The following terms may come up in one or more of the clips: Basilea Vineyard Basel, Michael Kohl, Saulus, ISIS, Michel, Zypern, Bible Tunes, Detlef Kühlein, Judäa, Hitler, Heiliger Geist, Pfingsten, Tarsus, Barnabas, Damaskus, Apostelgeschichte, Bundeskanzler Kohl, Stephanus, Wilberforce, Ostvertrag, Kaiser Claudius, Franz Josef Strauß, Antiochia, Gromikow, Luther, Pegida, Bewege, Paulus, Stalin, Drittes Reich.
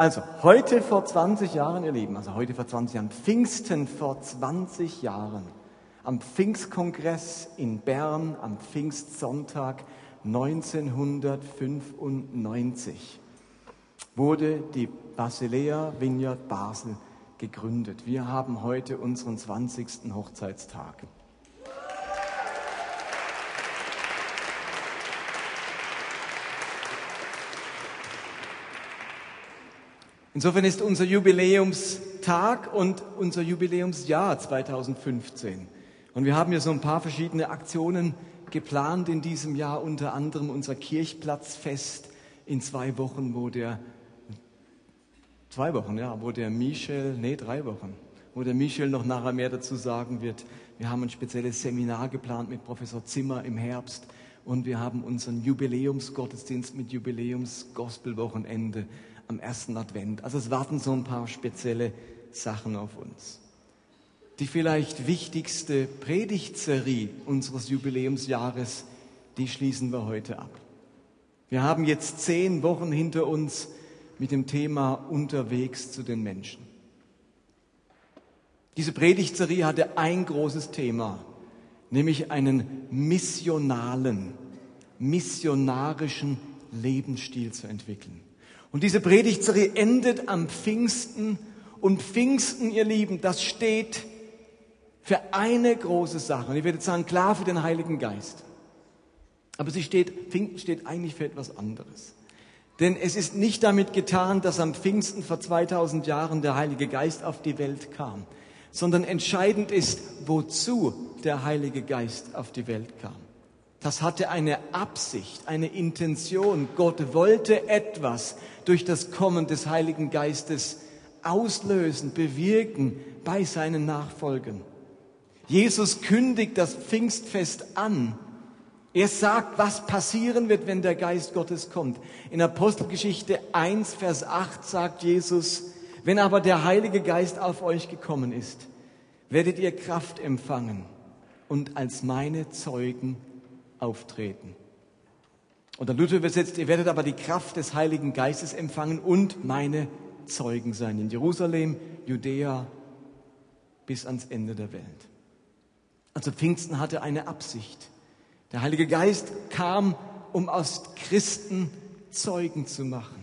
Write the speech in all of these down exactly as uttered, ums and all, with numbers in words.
Also, heute vor zwanzig Jahren, ihr Lieben, also heute vor zwanzig Jahren, Pfingsten vor zwanzig Jahren, am Pfingstkongress in Bern, am Pfingstsonntag neunzehnhundertfünfundneunzig, wurde die Basilea Vineyard Basel gegründet. Wir haben heute unseren zwanzigsten Hochzeitstag. Insofern ist unser Jubiläumstag und unser Jubiläumsjahr zweitausendfünfzehn. Und wir haben hier so ein paar verschiedene Aktionen geplant in diesem Jahr, unter anderem unser Kirchplatzfest in zwei Wochen, wo der, zwei Wochen, ja, wo der Michel, nee, drei Wochen, wo der Michel noch nachher mehr dazu sagen wird. Wir haben ein spezielles Seminar geplant mit Professor Zimmer im Herbst und wir haben unseren Jubiläumsgottesdienst mit Jubiläumsgospelwochenende am ersten Advent. Also es warten so ein paar spezielle Sachen auf uns. Die vielleicht wichtigste Predigtserie unseres Jubiläumsjahres, die schließen wir heute ab. Wir haben jetzt zehn Wochen hinter uns mit dem Thema Unterwegs zu den Menschen. Diese Predigtserie hatte ein großes Thema, nämlich einen missionalen, missionarischen Lebensstil zu entwickeln. Und diese Predigtserie endet am Pfingsten. Und Pfingsten, ihr Lieben, das steht für eine große Sache. Und ich würde sagen, klar für den Heiligen Geist. Aber sie steht, Pfingsten steht eigentlich für etwas anderes. Denn es ist nicht damit getan, dass am Pfingsten vor zweitausend Jahren der Heilige Geist auf die Welt kam, sondern entscheidend ist, wozu der Heilige Geist auf die Welt kam. Das hatte eine Absicht, eine Intention. Gott wollte etwas durch das Kommen des Heiligen Geistes auslösen, bewirken bei seinen Nachfolgern. Jesus kündigt das Pfingstfest an. Er sagt, was passieren wird, wenn der Geist Gottes kommt. In Apostelgeschichte eins, Vers acht sagt Jesus, wenn aber der Heilige Geist auf euch gekommen ist, werdet ihr Kraft empfangen und als meine Zeugen auftreten. Und der Luther übersetzt, ihr werdet aber die Kraft des Heiligen Geistes empfangen und meine Zeugen sein in Jerusalem, Judäa bis ans Ende der Welt. Also Pfingsten hatte eine Absicht. Der Heilige Geist kam, um aus Christen Zeugen zu machen.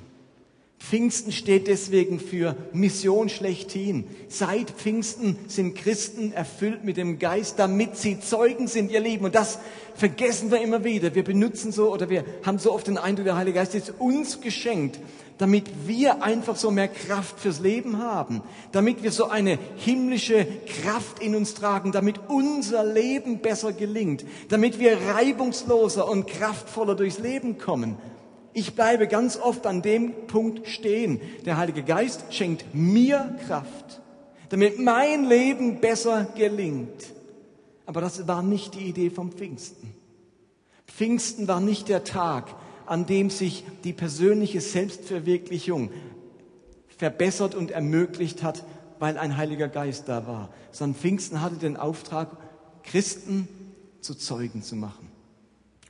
Pfingsten steht deswegen für Mission schlechthin. Seit Pfingsten sind Christen erfüllt mit dem Geist, damit sie Zeugen sind, ihr Lieben. Und das vergessen wir immer wieder. Wir benutzen so oder wir haben so oft den Eindruck, der Heilige Geist ist uns geschenkt, damit wir einfach so mehr Kraft fürs Leben haben, damit wir so eine himmlische Kraft in uns tragen, damit unser Leben besser gelingt, damit wir reibungsloser und kraftvoller durchs Leben kommen. Ich bleibe ganz oft an dem Punkt stehen. Der Heilige Geist schenkt mir Kraft, damit mein Leben besser gelingt. Aber das war nicht die Idee vom Pfingsten. Pfingsten war nicht der Tag, an dem sich die persönliche Selbstverwirklichung verbessert und ermöglicht hat, weil ein Heiliger Geist da war. Sondern Pfingsten hatte den Auftrag, Christen zu Zeugen zu machen,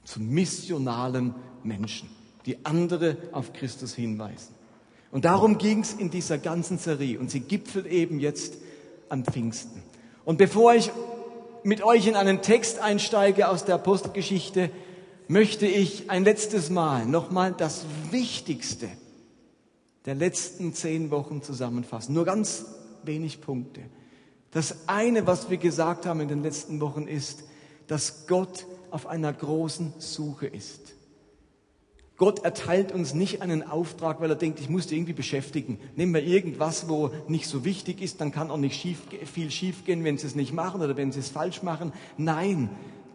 zu missionalen Menschen, die andere auf Christus hinweisen. Und darum ging es in dieser ganzen Serie. Und sie gipfelt eben jetzt am Pfingsten. Und bevor ich mit euch in einen Text einsteige aus der Apostelgeschichte, möchte ich ein letztes Mal nochmal das Wichtigste der letzten zehn Wochen zusammenfassen. Nur ganz wenig Punkte. Das eine, was wir gesagt haben in den letzten Wochen, ist, dass Gott auf einer großen Suche ist. Gott erteilt uns nicht einen Auftrag, weil er denkt, ich muss dich irgendwie beschäftigen. Nehmen wir irgendwas, wo nicht so wichtig ist, dann kann auch nicht schief, viel schief gehen, wenn sie es nicht machen oder wenn sie es falsch machen. Nein,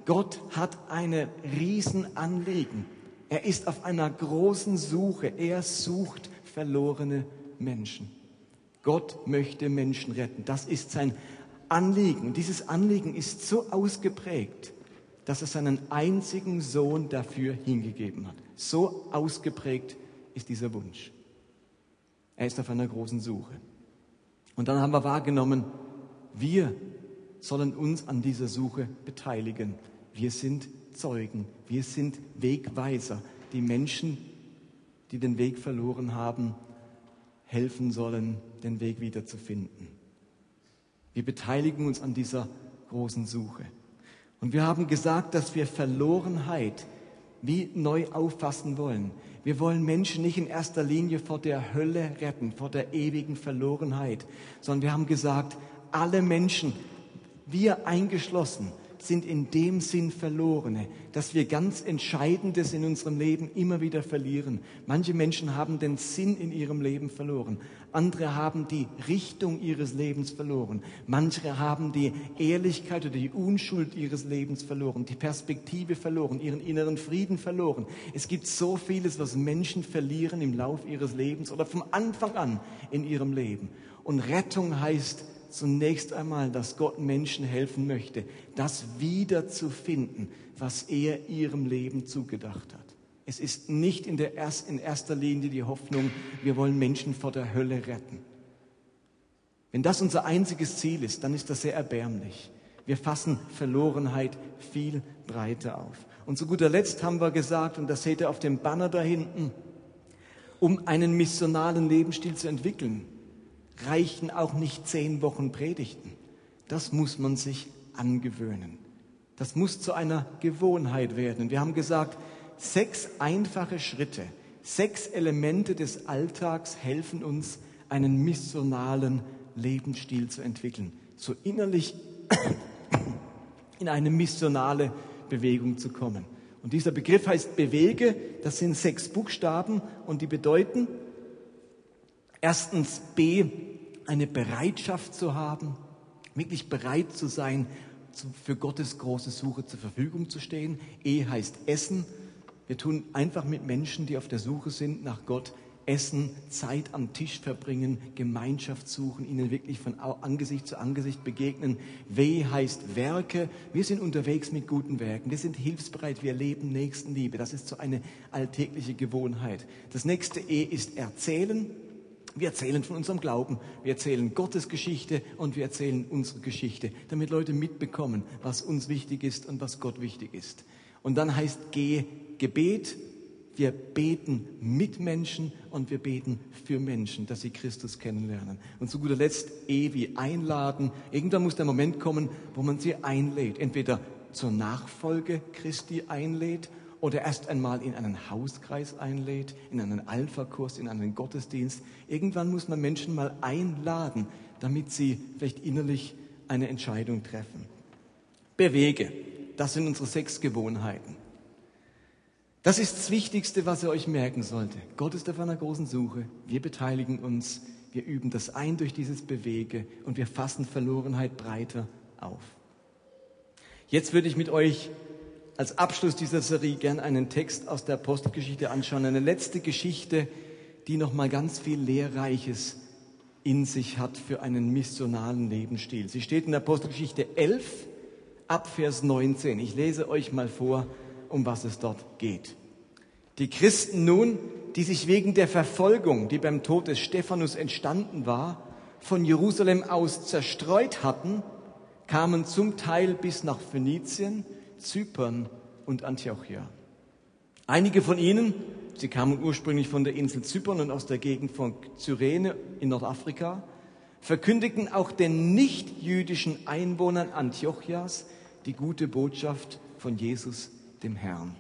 Gott hat eine Riesenanliegen. Er ist auf einer großen Suche. Er sucht verlorene Menschen. Gott möchte Menschen retten. Das ist sein Anliegen. Und dieses Anliegen ist so ausgeprägt, dass er seinen einzigen Sohn dafür hingegeben hat. So ausgeprägt ist dieser Wunsch. Er ist auf einer großen Suche. Und dann haben wir wahrgenommen, wir sollen uns an dieser Suche beteiligen. Wir sind Zeugen, wir sind Wegweiser, die Menschen, die den Weg verloren haben, helfen sollen, den Weg wieder zu finden. Wir beteiligen uns an dieser großen Suche. Und wir haben gesagt, dass wir Verlorenheit wie neu auffassen wollen. Wir wollen Menschen nicht in erster Linie vor der Hölle retten, vor der ewigen Verlorenheit, sondern wir haben gesagt, alle Menschen, wir eingeschlossen, sind in dem Sinn Verlorene, dass wir ganz Entscheidendes in unserem Leben immer wieder verlieren. Manche Menschen haben den Sinn in ihrem Leben verloren. Andere haben die Richtung ihres Lebens verloren. Manche haben die Ehrlichkeit oder die Unschuld ihres Lebens verloren, die Perspektive verloren, ihren inneren Frieden verloren. Es gibt so vieles, was Menschen verlieren im Lauf ihres Lebens oder vom Anfang an in ihrem Leben. Und Rettung heißt zunächst einmal, dass Gott Menschen helfen möchte, das wiederzufinden, was er ihrem Leben zugedacht hat. Es ist nicht in, der erst, in erster Linie die Hoffnung, wir wollen Menschen vor der Hölle retten. Wenn das unser einziges Ziel ist, dann ist das sehr erbärmlich. Wir fassen Verlorenheit viel breiter auf. Und zu guter Letzt haben wir gesagt, und das seht ihr auf dem Banner da hinten, um einen missionalen Lebensstil zu entwickeln, reichen auch nicht zehn Wochen Predigten. Das muss man sich angewöhnen. Das muss zu einer Gewohnheit werden. Wir haben gesagt, sechs einfache Schritte, sechs Elemente des Alltags helfen uns, einen missionalen Lebensstil zu entwickeln, so innerlich in eine missionale Bewegung zu kommen. Und dieser Begriff heißt bewege, das sind sechs Buchstaben und die bedeuten, erstens B, eine Bereitschaft zu haben, wirklich bereit zu sein, für Gottes große Suche zur Verfügung zu stehen. E heißt Essen. Wir tun einfach mit Menschen, die auf der Suche sind nach Gott, essen, Zeit am Tisch verbringen, Gemeinschaft suchen, ihnen wirklich von Angesicht zu Angesicht begegnen. W heißt Werke. Wir sind unterwegs mit guten Werken. Wir sind hilfsbereit. Wir leben Nächstenliebe. Das ist so eine alltägliche Gewohnheit. Das nächste E ist erzählen. Wir erzählen von unserem Glauben, wir erzählen Gottes Geschichte und wir erzählen unsere Geschichte, damit Leute mitbekommen, was uns wichtig ist und was Gott wichtig ist. Und dann heißt G, Gebet. Wir beten mit Menschen und wir beten für Menschen, dass sie Christus kennenlernen. Und zu guter Letzt E wie einladen. Irgendwann muss der Moment kommen, wo man sie einlädt. Entweder zur Nachfolge Christi einlädt, oder erst einmal in einen Hauskreis einlädt, in einen Alpha-Kurs, in einen Gottesdienst. Irgendwann muss man Menschen mal einladen, damit sie vielleicht innerlich eine Entscheidung treffen. Bewege, das sind unsere sechs Gewohnheiten. Das ist das Wichtigste, was ihr euch merken sollte. Gott ist auf einer großen Suche, wir beteiligen uns, wir üben das ein durch dieses Bewege und wir fassen Verlorenheit breiter auf. Jetzt würde ich mit euch als Abschluss dieser Serie gern einen Text aus der Apostelgeschichte anschauen. Eine letzte Geschichte, die nochmal ganz viel Lehrreiches in sich hat für einen missionalen Lebensstil. Sie steht in der Apostelgeschichte elf, ab Vers neunzehn. Ich lese euch mal vor, um was es dort geht. Die Christen nun, die sich wegen der Verfolgung, die beim Tod des Stephanus entstanden war, von Jerusalem aus zerstreut hatten, kamen zum Teil bis nach Phönizien, Zypern und Antiochia. Einige von ihnen, sie kamen ursprünglich von der Insel Zypern und aus der Gegend von Kyrene in Nordafrika, verkündigten auch den nichtjüdischen Einwohnern Antiochias die gute Botschaft von Jesus, dem Herrn.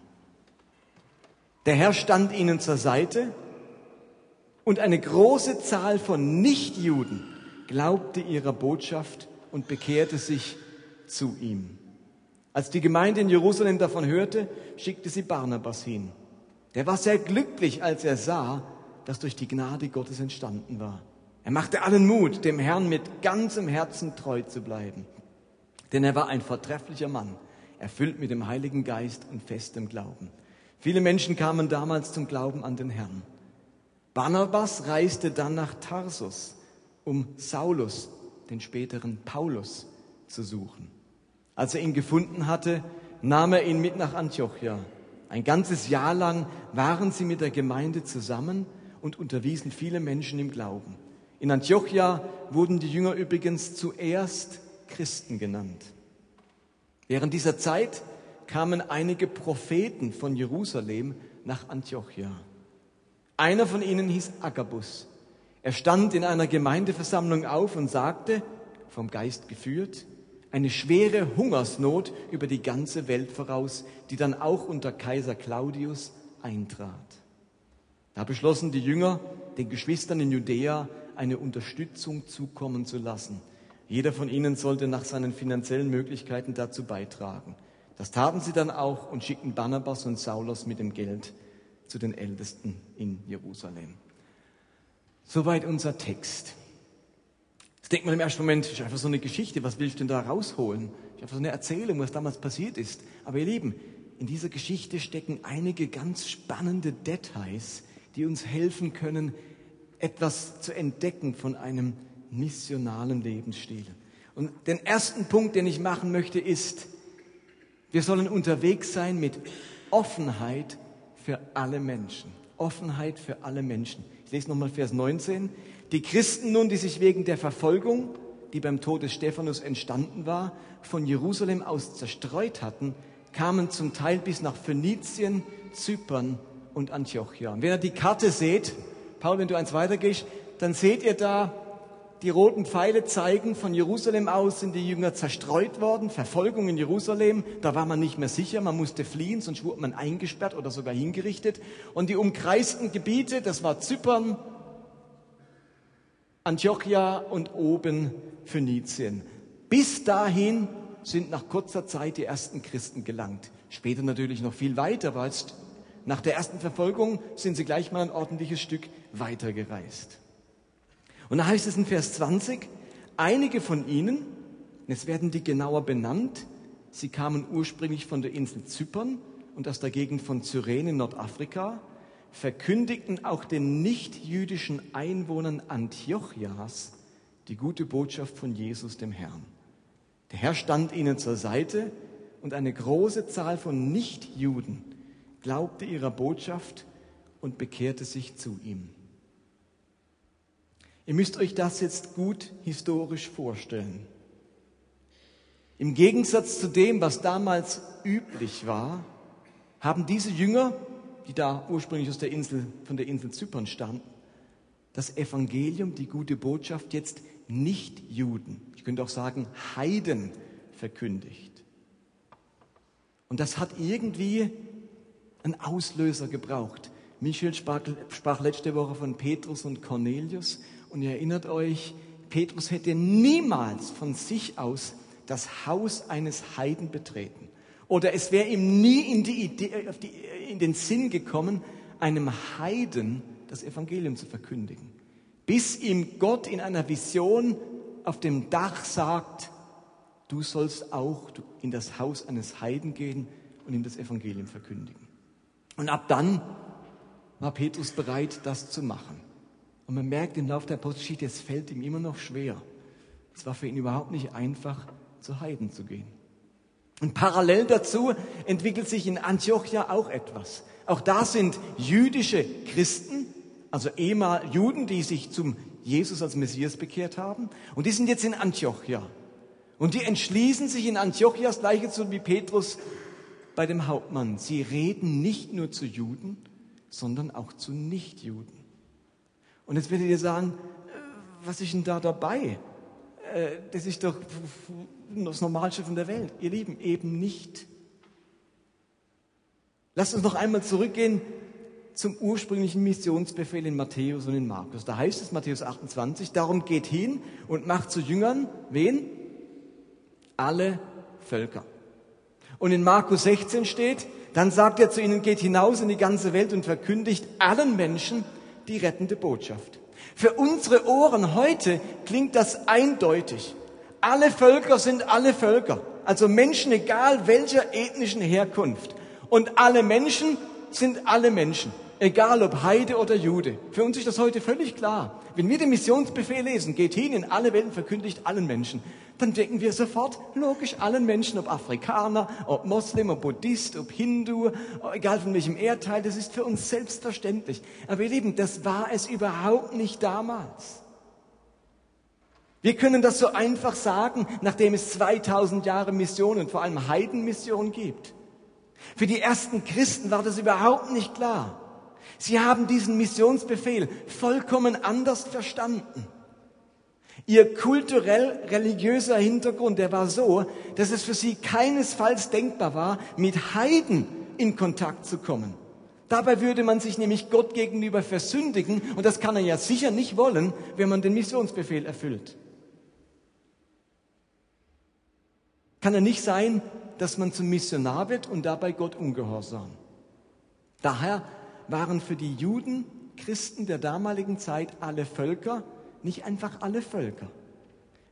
Der Herr stand ihnen zur Seite und eine große Zahl von Nichtjuden glaubte ihrer Botschaft und bekehrte sich zu ihm. Als die Gemeinde in Jerusalem davon hörte, schickte sie Barnabas hin. Der war sehr glücklich, als er sah, dass durch die Gnade Gottes entstanden war. Er machte allen Mut, dem Herrn mit ganzem Herzen treu zu bleiben. Denn er war ein vortrefflicher Mann, erfüllt mit dem Heiligen Geist und festem Glauben. Viele Menschen kamen damals zum Glauben an den Herrn. Barnabas reiste dann nach Tarsus, um Saulus, den späteren Paulus, zu suchen. Als er ihn gefunden hatte, nahm er ihn mit nach Antiochia. Ein ganzes Jahr lang waren sie mit der Gemeinde zusammen und unterwiesen viele Menschen im Glauben. In Antiochia wurden die Jünger übrigens zuerst Christen genannt. Während dieser Zeit kamen einige Propheten von Jerusalem nach Antiochia. Einer von ihnen hieß Agabus. Er stand in einer Gemeindeversammlung auf und sagte, vom Geist geführt, eine schwere Hungersnot über die ganze Welt voraus, die dann auch unter Kaiser Claudius eintrat. Da beschlossen die Jünger, den Geschwistern in Judäa eine Unterstützung zukommen zu lassen. Jeder von ihnen sollte nach seinen finanziellen Möglichkeiten dazu beitragen. Das taten sie dann auch und schickten Barnabas und Saulus mit dem Geld zu den Ältesten in Jerusalem. Soweit unser Text. Jetzt denkt man im ersten Moment, das ist einfach so eine Geschichte, was willst du denn da rausholen? Das ist einfach so eine Erzählung, was damals passiert ist. Aber ihr Lieben, in dieser Geschichte stecken einige ganz spannende Details, die uns helfen können, etwas zu entdecken von einem missionalen Lebensstil. Und den ersten Punkt, den ich machen möchte, ist, wir sollen unterwegs sein mit Offenheit für alle Menschen. Offenheit für alle Menschen. Ich lese nochmal Vers neunzehn. Die Christen nun, die sich wegen der Verfolgung, die beim Tod des Stephanus entstanden war, von Jerusalem aus zerstreut hatten, kamen zum Teil bis nach Phönizien, Zypern und Antiochia. Und wenn ihr die Karte seht, Paul, wenn du eins weitergehst, dann seht ihr da, die roten Pfeile zeigen, von Jerusalem aus sind die Jünger zerstreut worden, Verfolgung in Jerusalem, da war man nicht mehr sicher, man musste fliehen, sonst wurde man eingesperrt oder sogar hingerichtet. Und die umkreisten Gebiete, das war Zypern, Antiochia und oben Phönizien. Bis dahin sind nach kurzer Zeit die ersten Christen gelangt. Später natürlich noch viel weiter, aber jetzt, nach der ersten Verfolgung sind sie gleich mal ein ordentliches Stück weitergereist. Und da heißt es in Vers zwanzig, einige von ihnen, jetzt werden die genauer benannt, sie kamen ursprünglich von der Insel Zypern und aus der Gegend von Kyrene in Nordafrika, verkündigten auch den nichtjüdischen Einwohnern Antiochias die gute Botschaft von Jesus, dem Herrn. Der Herr stand ihnen zur Seite und eine große Zahl von Nichtjuden glaubte ihrer Botschaft und bekehrte sich zu ihm. Ihr müsst euch das jetzt gut historisch vorstellen. Im Gegensatz zu dem, was damals üblich war, haben diese Jünger, die da ursprünglich aus der Insel, von der Insel Zypern stammten, das Evangelium, die gute Botschaft, jetzt Nichtjuden, ich könnte auch sagen Heiden, verkündigt. Und das hat irgendwie einen Auslöser gebraucht. Michel sprach letzte Woche von Petrus und Cornelius. Und ihr erinnert euch, Petrus hätte niemals von sich aus das Haus eines Heiden betreten. Oder es wäre ihm nie in, die Idee, auf die, in den Sinn gekommen, einem Heiden das Evangelium zu verkündigen. Bis ihm Gott in einer Vision auf dem Dach sagt, du sollst auch in das Haus eines Heiden gehen und ihm das Evangelium verkündigen. Und ab dann war Petrus bereit, das zu machen. Und man merkt im Laufe der Apostelgeschichte, es fällt ihm immer noch schwer. Es war für ihn überhaupt nicht einfach, zu Heiden zu gehen. Und parallel dazu entwickelt sich in Antiochia auch etwas. Auch da sind jüdische Christen, also ehemal Juden, die sich zum Jesus als Messias bekehrt haben. Und die sind jetzt in Antiochia. Und die entschließen sich in Antiochia das Gleiche zu wie Petrus bei dem Hauptmann. Sie reden nicht nur zu Juden, sondern auch zu Nichtjuden. Und jetzt werdet ihr sagen, was ist denn da dabei? Das ist doch das Normalste von der Welt. Ihr Lieben, eben nicht. Lasst uns noch einmal zurückgehen zum ursprünglichen Missionsbefehl in Matthäus und in Markus. Da heißt es, Matthäus achtundzwanzig, darum geht hin und macht zu Jüngern, wen? Alle Völker. Und in Markus sechzehn steht, dann sagt er zu ihnen, geht hinaus in die ganze Welt und verkündigt allen Menschen die rettende Botschaft. Für unsere Ohren heute klingt das eindeutig. Alle Völker sind alle Völker. Also Menschen, egal welcher ethnischen Herkunft. Und alle Menschen sind alle Menschen. Egal ob Heide oder Jude. Für uns ist das heute völlig klar. Wenn wir den Missionsbefehl lesen, geht hin in alle Welt und verkündigt allen Menschen, dann denken wir sofort, logisch, allen Menschen, ob Afrikaner, ob Moslem, ob Buddhist, ob Hindu, egal von welchem Erdteil, das ist für uns selbstverständlich. Aber ihr Lieben, das war es überhaupt nicht damals. Wir können das so einfach sagen, nachdem es zweitausend Jahre Missionen, vor allem Heidenmission gibt. Für die ersten Christen war das überhaupt nicht klar. Sie haben diesen Missionsbefehl vollkommen anders verstanden. Ihr kulturell-religiöser Hintergrund, der war so, dass es für sie keinesfalls denkbar war, mit Heiden in Kontakt zu kommen. Dabei würde man sich nämlich Gott gegenüber versündigen, und das kann er ja sicher nicht wollen, wenn man den Missionsbefehl erfüllt. Kann ja nicht sein, dass man zum Missionar wird und dabei Gott ungehorsam. Daher waren für die Juden, Christen der damaligen Zeit, alle Völker, nicht einfach alle Völker,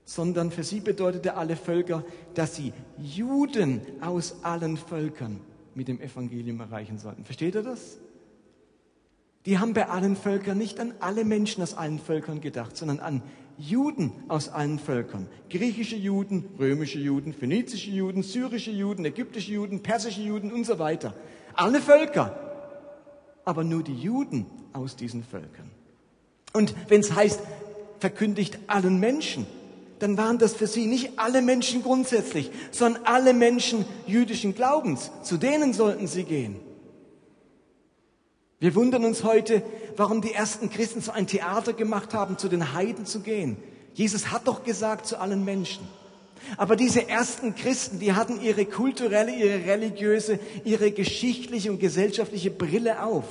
sondern für sie bedeutete alle Völker, dass sie Juden aus allen Völkern mit dem Evangelium erreichen sollten. Versteht ihr das? Die haben bei allen Völkern nicht an alle Menschen aus allen Völkern gedacht, sondern an Juden aus allen Völkern. Griechische Juden, römische Juden, phönizische Juden, syrische Juden, ägyptische Juden, persische Juden und so weiter. Alle Völker, aber nur die Juden aus diesen Völkern. Und wenn es heißt, verkündigt allen Menschen, dann waren das für sie nicht alle Menschen grundsätzlich, sondern alle Menschen jüdischen Glaubens. Zu denen sollten sie gehen. Wir wundern uns heute, warum die ersten Christen so ein Theater gemacht haben, zu den Heiden zu gehen. Jesus hat doch gesagt, zu allen Menschen. Aber diese ersten Christen, die hatten ihre kulturelle, ihre religiöse, ihre geschichtliche und gesellschaftliche Brille auf.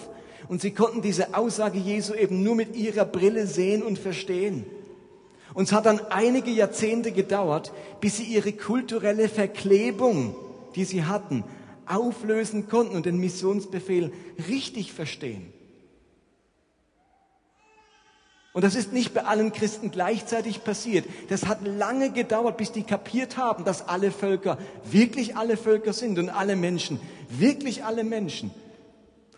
Und sie konnten diese Aussage Jesu eben nur mit ihrer Brille sehen und verstehen. Und es hat dann einige Jahrzehnte gedauert, bis sie ihre kulturelle Verklebung, die sie hatten, auflösen konnten und den Missionsbefehl richtig verstehen. Und das ist nicht bei allen Christen gleichzeitig passiert. Das hat lange gedauert, bis die kapiert haben, dass alle Völker wirklich alle Völker sind und alle Menschen wirklich alle Menschen.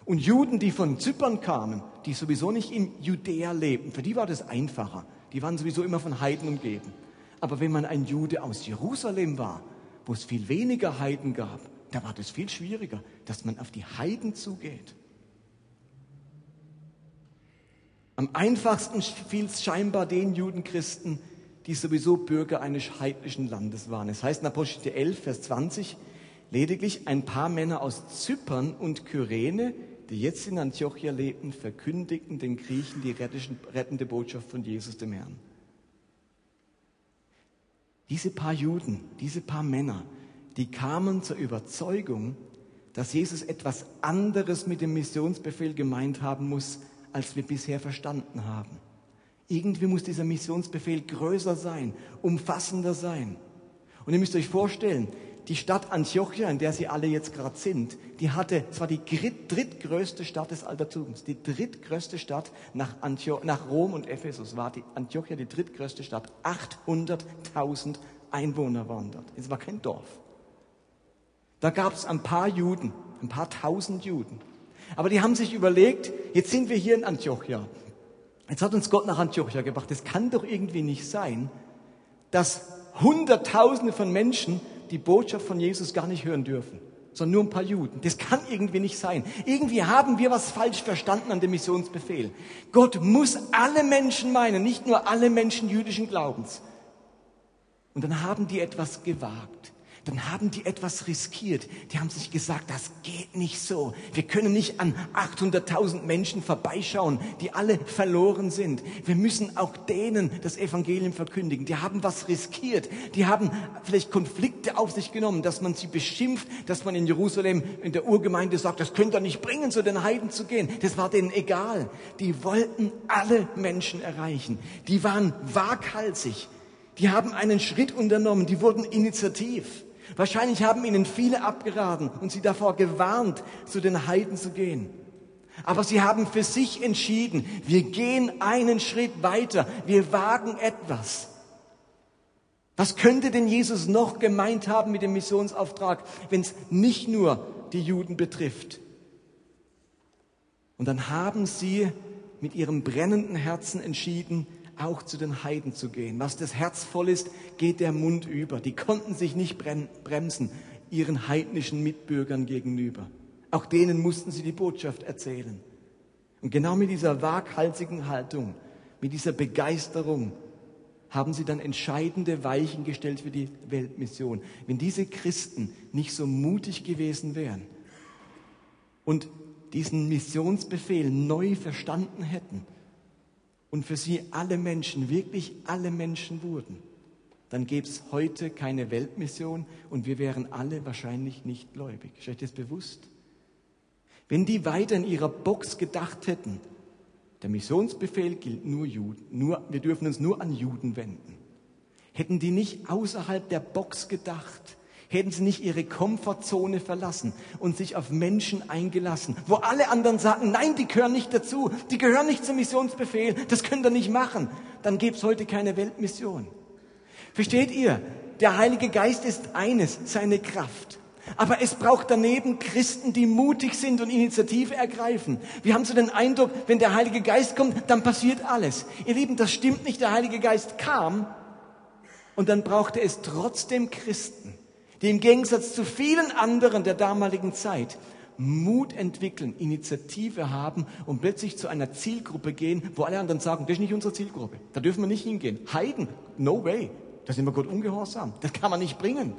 Und Juden, die von Zypern kamen, die sowieso nicht in Judäa lebten, für die war das einfacher. Die waren sowieso immer von Heiden umgeben. Aber wenn man ein Jude aus Jerusalem war, wo es viel weniger Heiden gab, da war das viel schwieriger, dass man auf die Heiden zugeht. Am einfachsten fiel es scheinbar den Judenchristen, die sowieso Bürger eines heidnischen Landes waren. Es heißt in Apostelgeschichte elf, Vers zwanzig, lediglich ein paar Männer aus Zypern und Kyrene, die jetzt in Antiochia lebten, verkündigten den Griechen die rettende Botschaft von Jesus dem Herrn. Diese paar Juden, diese paar Männer, die kamen zur Überzeugung, dass Jesus etwas anderes mit dem Missionsbefehl gemeint haben muss, als wir bisher verstanden haben. Irgendwie muss dieser Missionsbefehl größer sein, umfassender sein. Und ihr müsst euch vorstellen, die Stadt Antiochia, in der sie alle jetzt gerade sind, die hatte, es war die drittgrößte Stadt des Altertums, die drittgrößte Stadt nach, Antioch, nach Rom und Ephesus war die Antiochia die drittgrößte Stadt. achthunderttausend Einwohner waren dort. Es war kein Dorf. Da gab es ein paar Juden, ein paar tausend Juden. Aber die haben sich überlegt, jetzt sind wir hier in Antiochia. Jetzt hat uns Gott nach Antiochia gebracht. Das kann doch irgendwie nicht sein, dass Hunderttausende von Menschen die Botschaft von Jesus gar nicht hören dürfen, sondern nur ein paar Juden. Das kann irgendwie nicht sein. Irgendwie haben wir was falsch verstanden an dem Missionsbefehl. Gott muss alle Menschen meinen, nicht nur alle Menschen jüdischen Glaubens. Und dann haben die etwas gewagt. Dann haben die etwas riskiert. Die haben sich gesagt, das geht nicht so. Wir können nicht an achthunderttausend Menschen vorbeischauen, die alle verloren sind. Wir müssen auch denen das Evangelium verkündigen. Die haben was riskiert. Die haben vielleicht Konflikte auf sich genommen, dass man sie beschimpft, dass man in Jerusalem in der Urgemeinde sagt, das könnt ihr nicht bringen, zu den Heiden zu gehen. Das war denen egal. Die wollten alle Menschen erreichen. Die waren waghalsig. Die haben einen Schritt unternommen. Die wurden initiativ. Wahrscheinlich haben ihnen viele abgeraten und sie davor gewarnt, zu den Heiden zu gehen. Aber sie haben für sich entschieden, wir gehen einen Schritt weiter, wir wagen etwas. Was könnte denn Jesus noch gemeint haben mit dem Missionsauftrag, wenn es nicht nur die Juden betrifft? Und dann haben sie mit ihrem brennenden Herzen entschieden, auch zu den Heiden zu gehen. Was das Herz voll ist, geht der Mund über. Die konnten sich nicht bremsen, ihren heidnischen Mitbürgern gegenüber. Auch denen mussten sie die Botschaft erzählen. Und genau mit dieser waghalsigen Haltung, mit dieser Begeisterung, haben sie dann entscheidende Weichen gestellt für die Weltmission. Wenn diese Christen nicht so mutig gewesen wären und diesen Missionsbefehl neu verstanden hätten und für sie alle Menschen, wirklich alle Menschen wurden, dann gäbe es heute keine Weltmission und wir wären alle wahrscheinlich nicht gläubig. Ist euch das bewusst? Wenn die weiter in ihrer Box gedacht hätten, der Missionsbefehl gilt nur Juden, nur, wir dürfen uns nur an Juden wenden. Hätten die nicht außerhalb der Box gedacht, hätten sie nicht ihre Komfortzone verlassen und sich auf Menschen eingelassen, wo alle anderen sagten, nein, die gehören nicht dazu, die gehören nicht zum Missionsbefehl, das könnt ihr nicht machen, dann gäbe es heute keine Weltmission. Versteht ihr? Der Heilige Geist ist eines, seine Kraft. Aber es braucht daneben Christen, die mutig sind und Initiative ergreifen. Wir haben so den Eindruck, wenn der Heilige Geist kommt, dann passiert alles. Ihr Lieben, das stimmt nicht. Der Heilige Geist kam und dann brauchte es trotzdem Christen, die im Gegensatz zu vielen anderen der damaligen Zeit Mut entwickeln, Initiative haben und plötzlich zu einer Zielgruppe gehen, wo alle anderen sagen, das ist nicht unsere Zielgruppe, da dürfen wir nicht hingehen. Heiden, no way, da sind wir Gott ungehorsam, das kann man nicht bringen.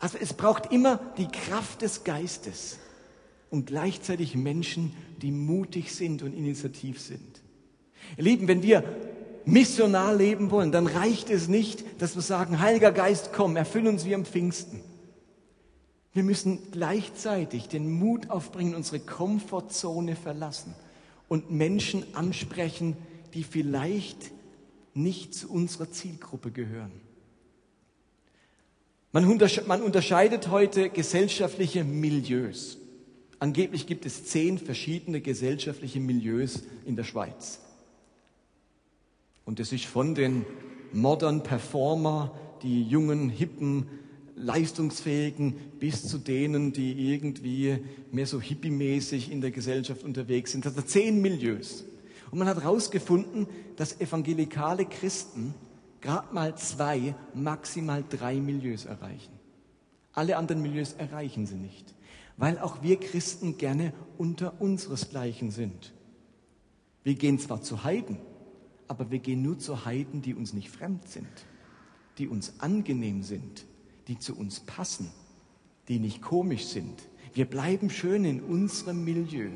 Also es braucht immer die Kraft des Geistes und gleichzeitig Menschen, die mutig sind und initiativ sind. Ihr Lieben, wenn wir missionar leben wollen, dann reicht es nicht, dass wir sagen, Heiliger Geist, komm, erfüll uns wie am Pfingsten. Wir müssen gleichzeitig den Mut aufbringen, unsere Komfortzone verlassen und Menschen ansprechen, die vielleicht nicht zu unserer Zielgruppe gehören. Man unterscheidet heute gesellschaftliche Milieus. Angeblich gibt es zehn verschiedene gesellschaftliche Milieus in der Schweiz. Und es ist von den Modern Performer, die jungen, hippen, leistungsfähigen, bis zu denen, die irgendwie mehr so hippiemäßig in der Gesellschaft unterwegs sind. Das sind zehn Milieus. Und man hat herausgefunden, dass evangelikale Christen gerade mal zwei, maximal drei Milieus erreichen. Alle anderen Milieus erreichen sie nicht, weil auch wir Christen gerne unter unseresgleichen sind. Wir gehen zwar zu Heiden, aber wir gehen nur zu Heiden, die uns nicht fremd sind, die uns angenehm sind, die zu uns passen, die nicht komisch sind. Wir bleiben schön in unserem Milieu.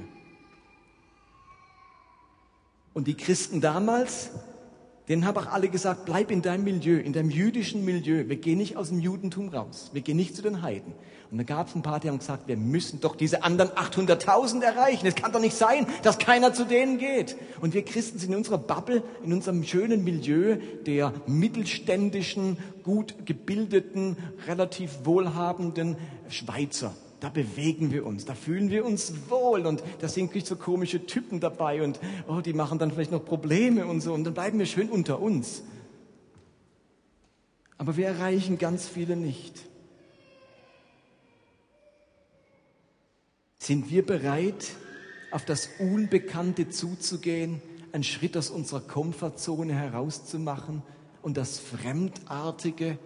Und die Christen damals, denen haben auch alle gesagt, bleib in deinem Milieu, in deinem jüdischen Milieu. Wir gehen nicht aus dem Judentum raus, wir gehen nicht zu den Heiden. Und dann gab es ein paar, die haben gesagt, wir müssen doch diese anderen achthunderttausend erreichen. Es kann doch nicht sein, dass keiner zu denen geht. Und wir Christen sind in unserer Bubble, in unserem schönen Milieu der mittelständischen, gut gebildeten, relativ wohlhabenden Schweizer. Da bewegen wir uns, da fühlen wir uns wohl und da sind nicht so komische Typen dabei und oh, die machen dann vielleicht noch Probleme und so und dann bleiben wir schön unter uns. Aber wir erreichen ganz viele nicht. Sind wir bereit, auf das Unbekannte zuzugehen, einen Schritt aus unserer Komfortzone herauszumachen und das Fremdartige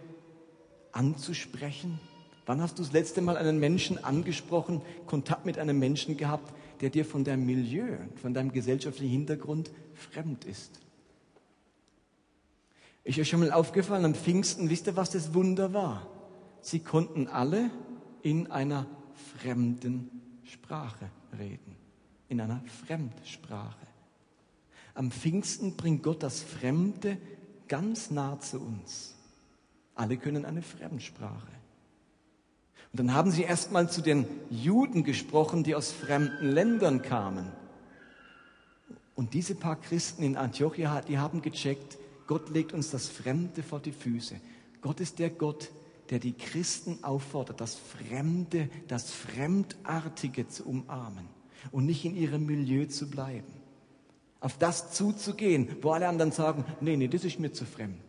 anzusprechen? Wann hast du das letzte Mal einen Menschen angesprochen, Kontakt mit einem Menschen gehabt, der dir von deinem Milieu, von deinem gesellschaftlichen Hintergrund fremd ist? Ist euch schon mal aufgefallen, am Pfingsten, wisst ihr, was das Wunder war? Sie konnten alle in einer fremden Sprache reden. In einer Fremdsprache. Am Pfingsten bringt Gott das Fremde ganz nah zu uns. Alle können eine Fremdsprache. Und dann haben sie erstmal zu den Juden gesprochen, die aus fremden Ländern kamen. Und diese paar Christen in Antiochia, die haben gecheckt, Gott legt uns das Fremde vor die Füße. Gott ist der Gott, der die Christen auffordert, das Fremde, das Fremdartige zu umarmen und nicht in ihrem Milieu zu bleiben. Auf das zuzugehen, wo alle anderen sagen, nee, nee, das ist mir zu fremd.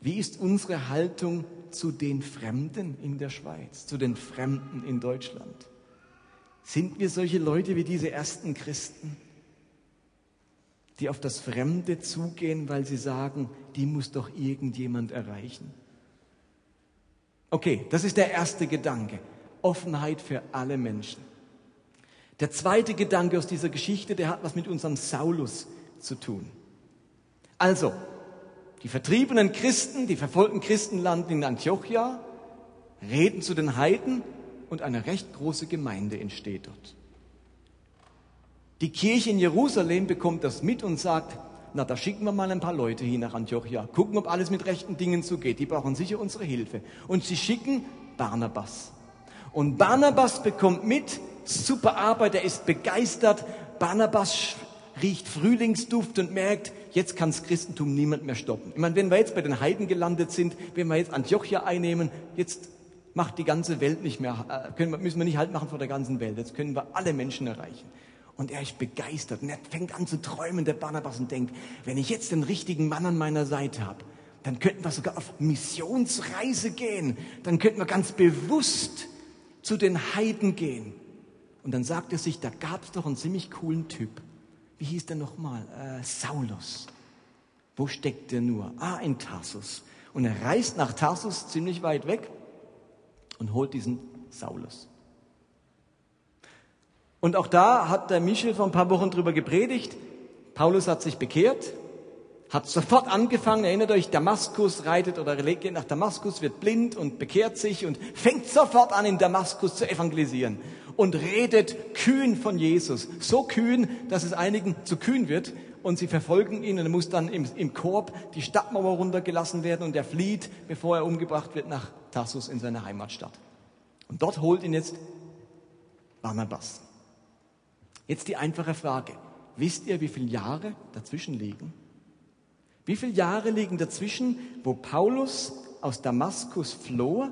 Wie ist unsere Haltung zu den Fremden in der Schweiz, zu den Fremden in Deutschland? Sind wir solche Leute wie diese ersten Christen, die auf das Fremde zugehen, weil sie sagen, die muss doch irgendjemand erreichen? Okay, das ist der erste Gedanke. Offenheit für alle Menschen. Der zweite Gedanke aus dieser Geschichte, der hat was mit unserem Saulus zu tun. Also, die vertriebenen Christen, die verfolgten Christen landen in Antiochia, reden zu den Heiden und eine recht große Gemeinde entsteht dort. Die Kirche in Jerusalem bekommt das mit und sagt, na, da schicken wir mal ein paar Leute hier nach Antiochia, gucken, ob alles mit rechten Dingen zugeht. Die brauchen sicher unsere Hilfe. Und sie schicken Barnabas. Und Barnabas bekommt mit, super Arbeit, er ist begeistert. Barnabas riecht Frühlingsduft und merkt, jetzt kann das Christentum niemand mehr stoppen. Ich meine, wenn wir jetzt bei den Heiden gelandet sind, wenn wir jetzt Antiochia einnehmen, jetzt macht die ganze Welt nicht mehr, können wir, müssen wir nicht halt machen vor der ganzen Welt. Jetzt können wir alle Menschen erreichen. Und er ist begeistert und er fängt an zu träumen, der Barnabas, und denkt, wenn ich jetzt den richtigen Mann an meiner Seite habe, dann könnten wir sogar auf Missionsreise gehen. Dann könnten wir ganz bewusst zu den Heiden gehen. Und dann sagt er sich, da gab es doch einen ziemlich coolen Typ. Wie hieß der nochmal? Äh, Saulus. Wo steckt der nur? Ah, in Tarsus. Und er reist nach Tarsus, ziemlich weit weg, und holt diesen Saulus. Und auch da hat der Michel vor ein paar Wochen drüber gepredigt. Paulus hat sich bekehrt, hat sofort angefangen, erinnert euch, Damaskus, reitet oder geht nach Damaskus, wird blind und bekehrt sich und fängt sofort an, in Damaskus zu evangelisieren und redet kühn von Jesus. So kühn, dass es einigen zu kühn wird und sie verfolgen ihn und er muss dann im, im Korb die Stadtmauer runtergelassen werden und er flieht, bevor er umgebracht wird, nach Tarsus in seine Heimatstadt. Und dort holt ihn jetzt Barnabas. Jetzt die einfache Frage. Wisst ihr, wie viele Jahre dazwischen liegen? Wie viele Jahre liegen dazwischen, wo Paulus aus Damaskus floh?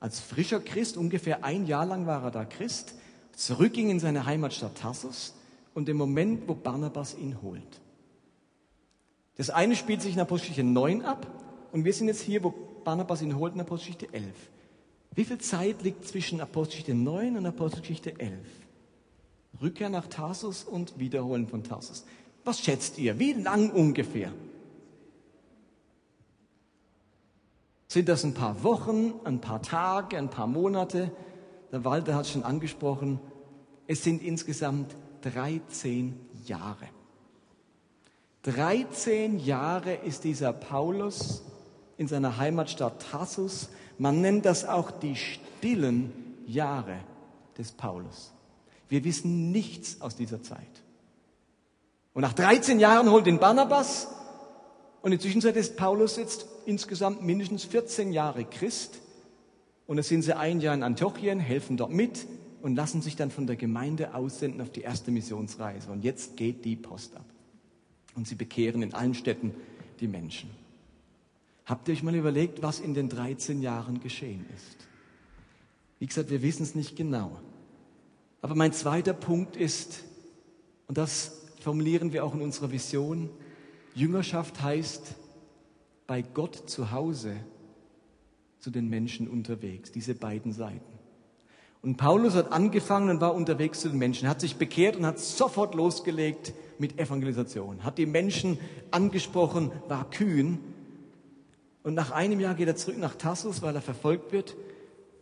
Als frischer Christ, ungefähr ein Jahr lang war er da Christ, zurückging in seine Heimatstadt Tarsus und dem Moment, wo Barnabas ihn holt. Das eine spielt sich in Apostelgeschichte neun ab und wir sind jetzt hier, wo Barnabas ihn holt, in Apostelgeschichte elf. Wie viel Zeit liegt zwischen Apostelgeschichte neun und Apostelgeschichte elf? Rückkehr nach Tarsus und Wiederholen von Tarsus. Was schätzt ihr? Wie lang ungefähr? Sind das ein paar Wochen, ein paar Tage, ein paar Monate? Der Walter hat es schon angesprochen. Es sind insgesamt dreizehn Jahre. dreizehn Jahre ist dieser Paulus in seiner Heimatstadt Tarsus. Man nennt das auch die stillen Jahre des Paulus. Wir wissen nichts aus dieser Zeit. Und nach dreizehn Jahren holt ihn Barnabas. Und in der Zwischenzeit ist Paulus jetzt insgesamt mindestens vierzehn Jahre Christ. Und es sind sie ein Jahr in Antiochien, helfen dort mit und lassen sich dann von der Gemeinde aussenden auf die erste Missionsreise. Und jetzt geht die Post ab. Und sie bekehren in allen Städten die Menschen. Habt ihr euch mal überlegt, was in den dreizehn Jahren geschehen ist? Wie gesagt, wir wissen es nicht genau. Aber mein zweiter Punkt ist, und das formulieren wir auch in unserer Vision, Jüngerschaft heißt, bei Gott zu Hause zu den Menschen unterwegs, diese beiden Seiten. Und Paulus hat angefangen und war unterwegs zu den Menschen, hat sich bekehrt und hat sofort losgelegt mit Evangelisation, hat die Menschen angesprochen, war kühn. Und nach einem Jahr geht er zurück nach Tarsus, weil er verfolgt wird.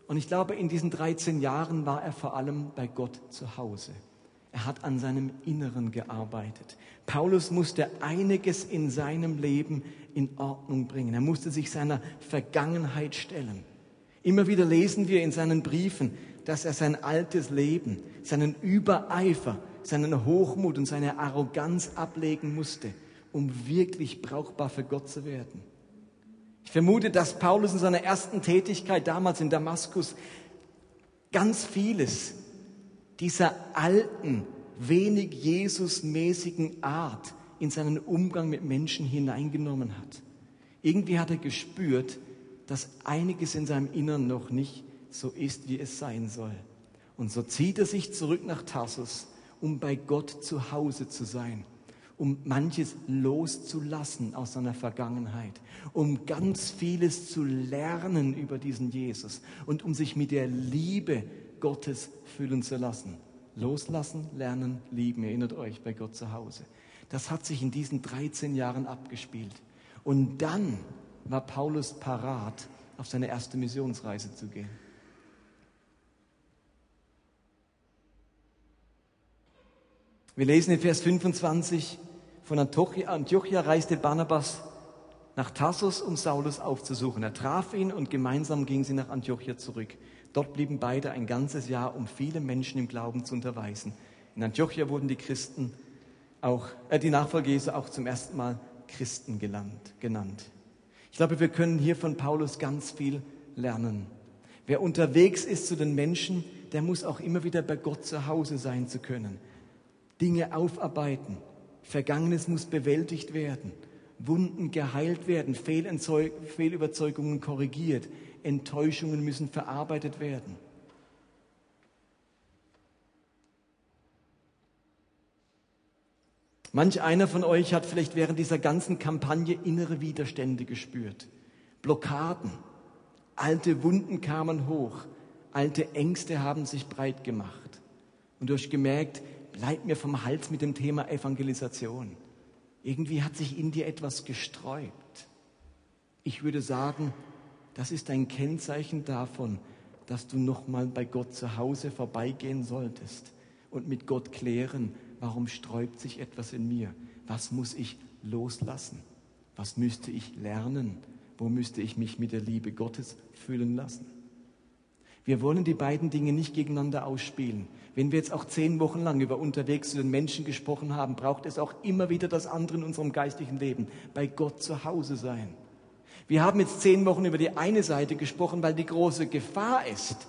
Und ich glaube, in diesen dreizehn Jahren war er vor allem bei Gott zu Hause. Er hat an seinem Inneren gearbeitet. Paulus musste einiges in seinem Leben in Ordnung bringen. Er musste sich seiner Vergangenheit stellen. Immer wieder lesen wir in seinen Briefen, dass er sein altes Leben, seinen Übereifer, seinen Hochmut und seine Arroganz ablegen musste, um wirklich brauchbar für Gott zu werden. Ich vermute, dass Paulus in seiner ersten Tätigkeit damals in Damaskus ganz vieles dieser alten, wenig Jesus-mäßigen Art in seinen Umgang mit Menschen hineingenommen hat. Irgendwie hat er gespürt, dass einiges in seinem Innern noch nicht so ist, wie es sein soll. Und so zieht er sich zurück nach Tarsus, um bei Gott zu Hause zu sein, um manches loszulassen aus seiner Vergangenheit, um ganz vieles zu lernen über diesen Jesus und um sich mit der Liebe Gottes füllen zu lassen. Loslassen, lernen, lieben, erinnert euch, bei Gott zu Hause. Das hat sich in diesen dreizehn Jahren abgespielt. Und dann war Paulus parat, auf seine erste Missionsreise zu gehen. Wir lesen in Vers fünfundzwanzig, von Antiochia, Antiochia reiste Barnabas nach Tarsus, um Saulus aufzusuchen. Er traf ihn und gemeinsam gingen sie nach Antiochia zurück. Dort blieben beide ein ganzes Jahr, um viele Menschen im Glauben zu unterweisen. In Antiochia wurden die Christen auch, äh, die Nachfolger Jesu auch zum ersten Mal Christen gelannt, genannt. Ich glaube, wir können hier von Paulus ganz viel lernen. Wer unterwegs ist zu den Menschen, der muss auch immer wieder bei Gott zu Hause sein zu können. Dinge aufarbeiten. Vergangenes muss bewältigt werden. Wunden geheilt werden. Fehlentzeug- Fehlüberzeugungen korrigiert. Enttäuschungen müssen verarbeitet werden. Manch einer von euch hat vielleicht während dieser ganzen Kampagne innere Widerstände gespürt. Blockaden, alte Wunden kamen hoch, alte Ängste haben sich breit gemacht. Und du hast gemerkt, bleib mir vom Hals mit dem Thema Evangelisation. Irgendwie hat sich in dir etwas gesträubt. Ich würde sagen, das ist ein Kennzeichen davon, dass du nochmal bei Gott zu Hause vorbeigehen solltest und mit Gott klären, warum sträubt sich etwas in mir? Was muss ich loslassen? Was müsste ich lernen? Wo müsste ich mich mit der Liebe Gottes füllen lassen? Wir wollen die beiden Dinge nicht gegeneinander ausspielen. Wenn wir jetzt auch zehn Wochen lang über unterwegs zu den Menschen gesprochen haben, braucht es auch immer wieder das andere in unserem geistlichen Leben, bei Gott zu Hause sein. Wir haben jetzt zehn Wochen über die eine Seite gesprochen, weil die große Gefahr ist,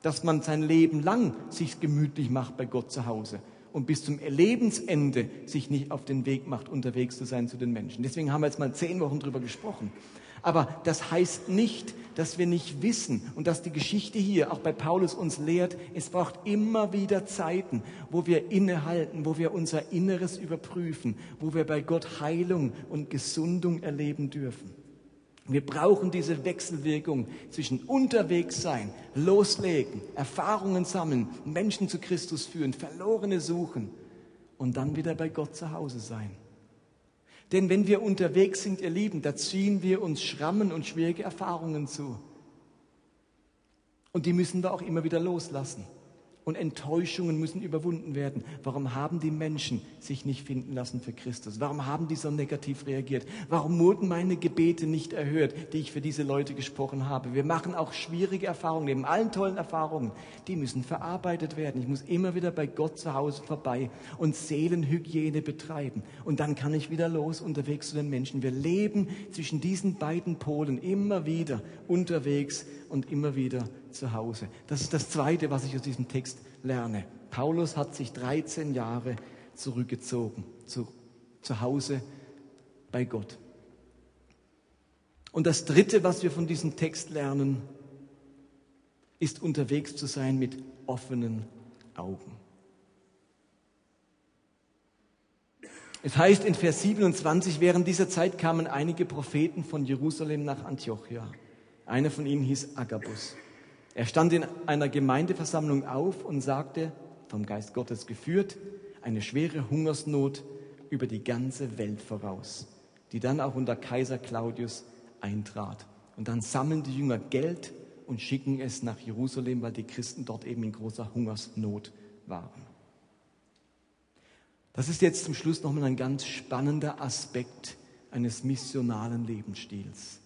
dass man sein Leben lang sich gemütlich macht bei Gott zu Hause. Und bis zum Lebensende sich nicht auf den Weg macht, unterwegs zu sein zu den Menschen. Deswegen haben wir jetzt mal zehn Wochen drüber gesprochen. Aber das heißt nicht, dass wir nicht wissen und dass die Geschichte hier auch bei Paulus uns lehrt, es braucht immer wieder Zeiten, wo wir innehalten, wo wir unser Inneres überprüfen, wo wir bei Gott Heilung und Gesundung erleben dürfen. Wir brauchen diese Wechselwirkung zwischen unterwegs sein, loslegen, Erfahrungen sammeln, Menschen zu Christus führen, Verlorene suchen und dann wieder bei Gott zu Hause sein. Denn wenn wir unterwegs sind, ihr Lieben, da ziehen wir uns Schrammen und schwierige Erfahrungen zu. Und die müssen wir auch immer wieder loslassen. Und Enttäuschungen müssen überwunden werden. Warum haben die Menschen sich nicht finden lassen für Christus? Warum haben die so negativ reagiert? Warum wurden meine Gebete nicht erhört, die ich für diese Leute gesprochen habe? Wir machen auch schwierige Erfahrungen, neben allen tollen Erfahrungen. Die müssen verarbeitet werden. Ich muss immer wieder bei Gott zu Hause vorbei und Seelenhygiene betreiben. Und dann kann ich wieder los, unterwegs zu den Menschen. Wir leben zwischen diesen beiden Polen, immer wieder unterwegs und immer wieder zu Hause. Das ist das Zweite, was ich aus diesem Text lerne. Paulus hat sich dreizehn Jahre zurückgezogen, zu, zu Hause bei Gott. Und das Dritte, was wir von diesem Text lernen, ist unterwegs zu sein mit offenen Augen. Es heißt in Vers siebenundzwanzig, während dieser Zeit kamen einige Propheten von Jerusalem nach Antiochia. Einer von ihnen hieß Agabus. Er stand in einer Gemeindeversammlung auf und sagte, vom Geist Gottes geführt, eine schwere Hungersnot über die ganze Welt voraus, die dann auch unter Kaiser Claudius eintrat. Und dann sammeln die Jünger Geld und schicken es nach Jerusalem, weil die Christen dort eben in großer Hungersnot waren. Das ist jetzt zum Schluss nochmal ein ganz spannender Aspekt eines missionalen Lebensstils.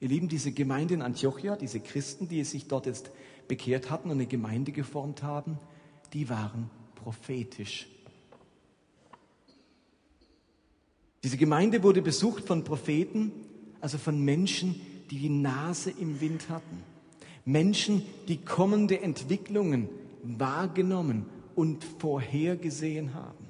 Ihr Lieben, diese Gemeinde in Antiochia, diese Christen, die sich dort jetzt bekehrt hatten und eine Gemeinde geformt haben, die waren prophetisch. Diese Gemeinde wurde besucht von Propheten, also von Menschen, die die Nase im Wind hatten. Menschen, die kommende Entwicklungen wahrgenommen und vorhergesehen haben.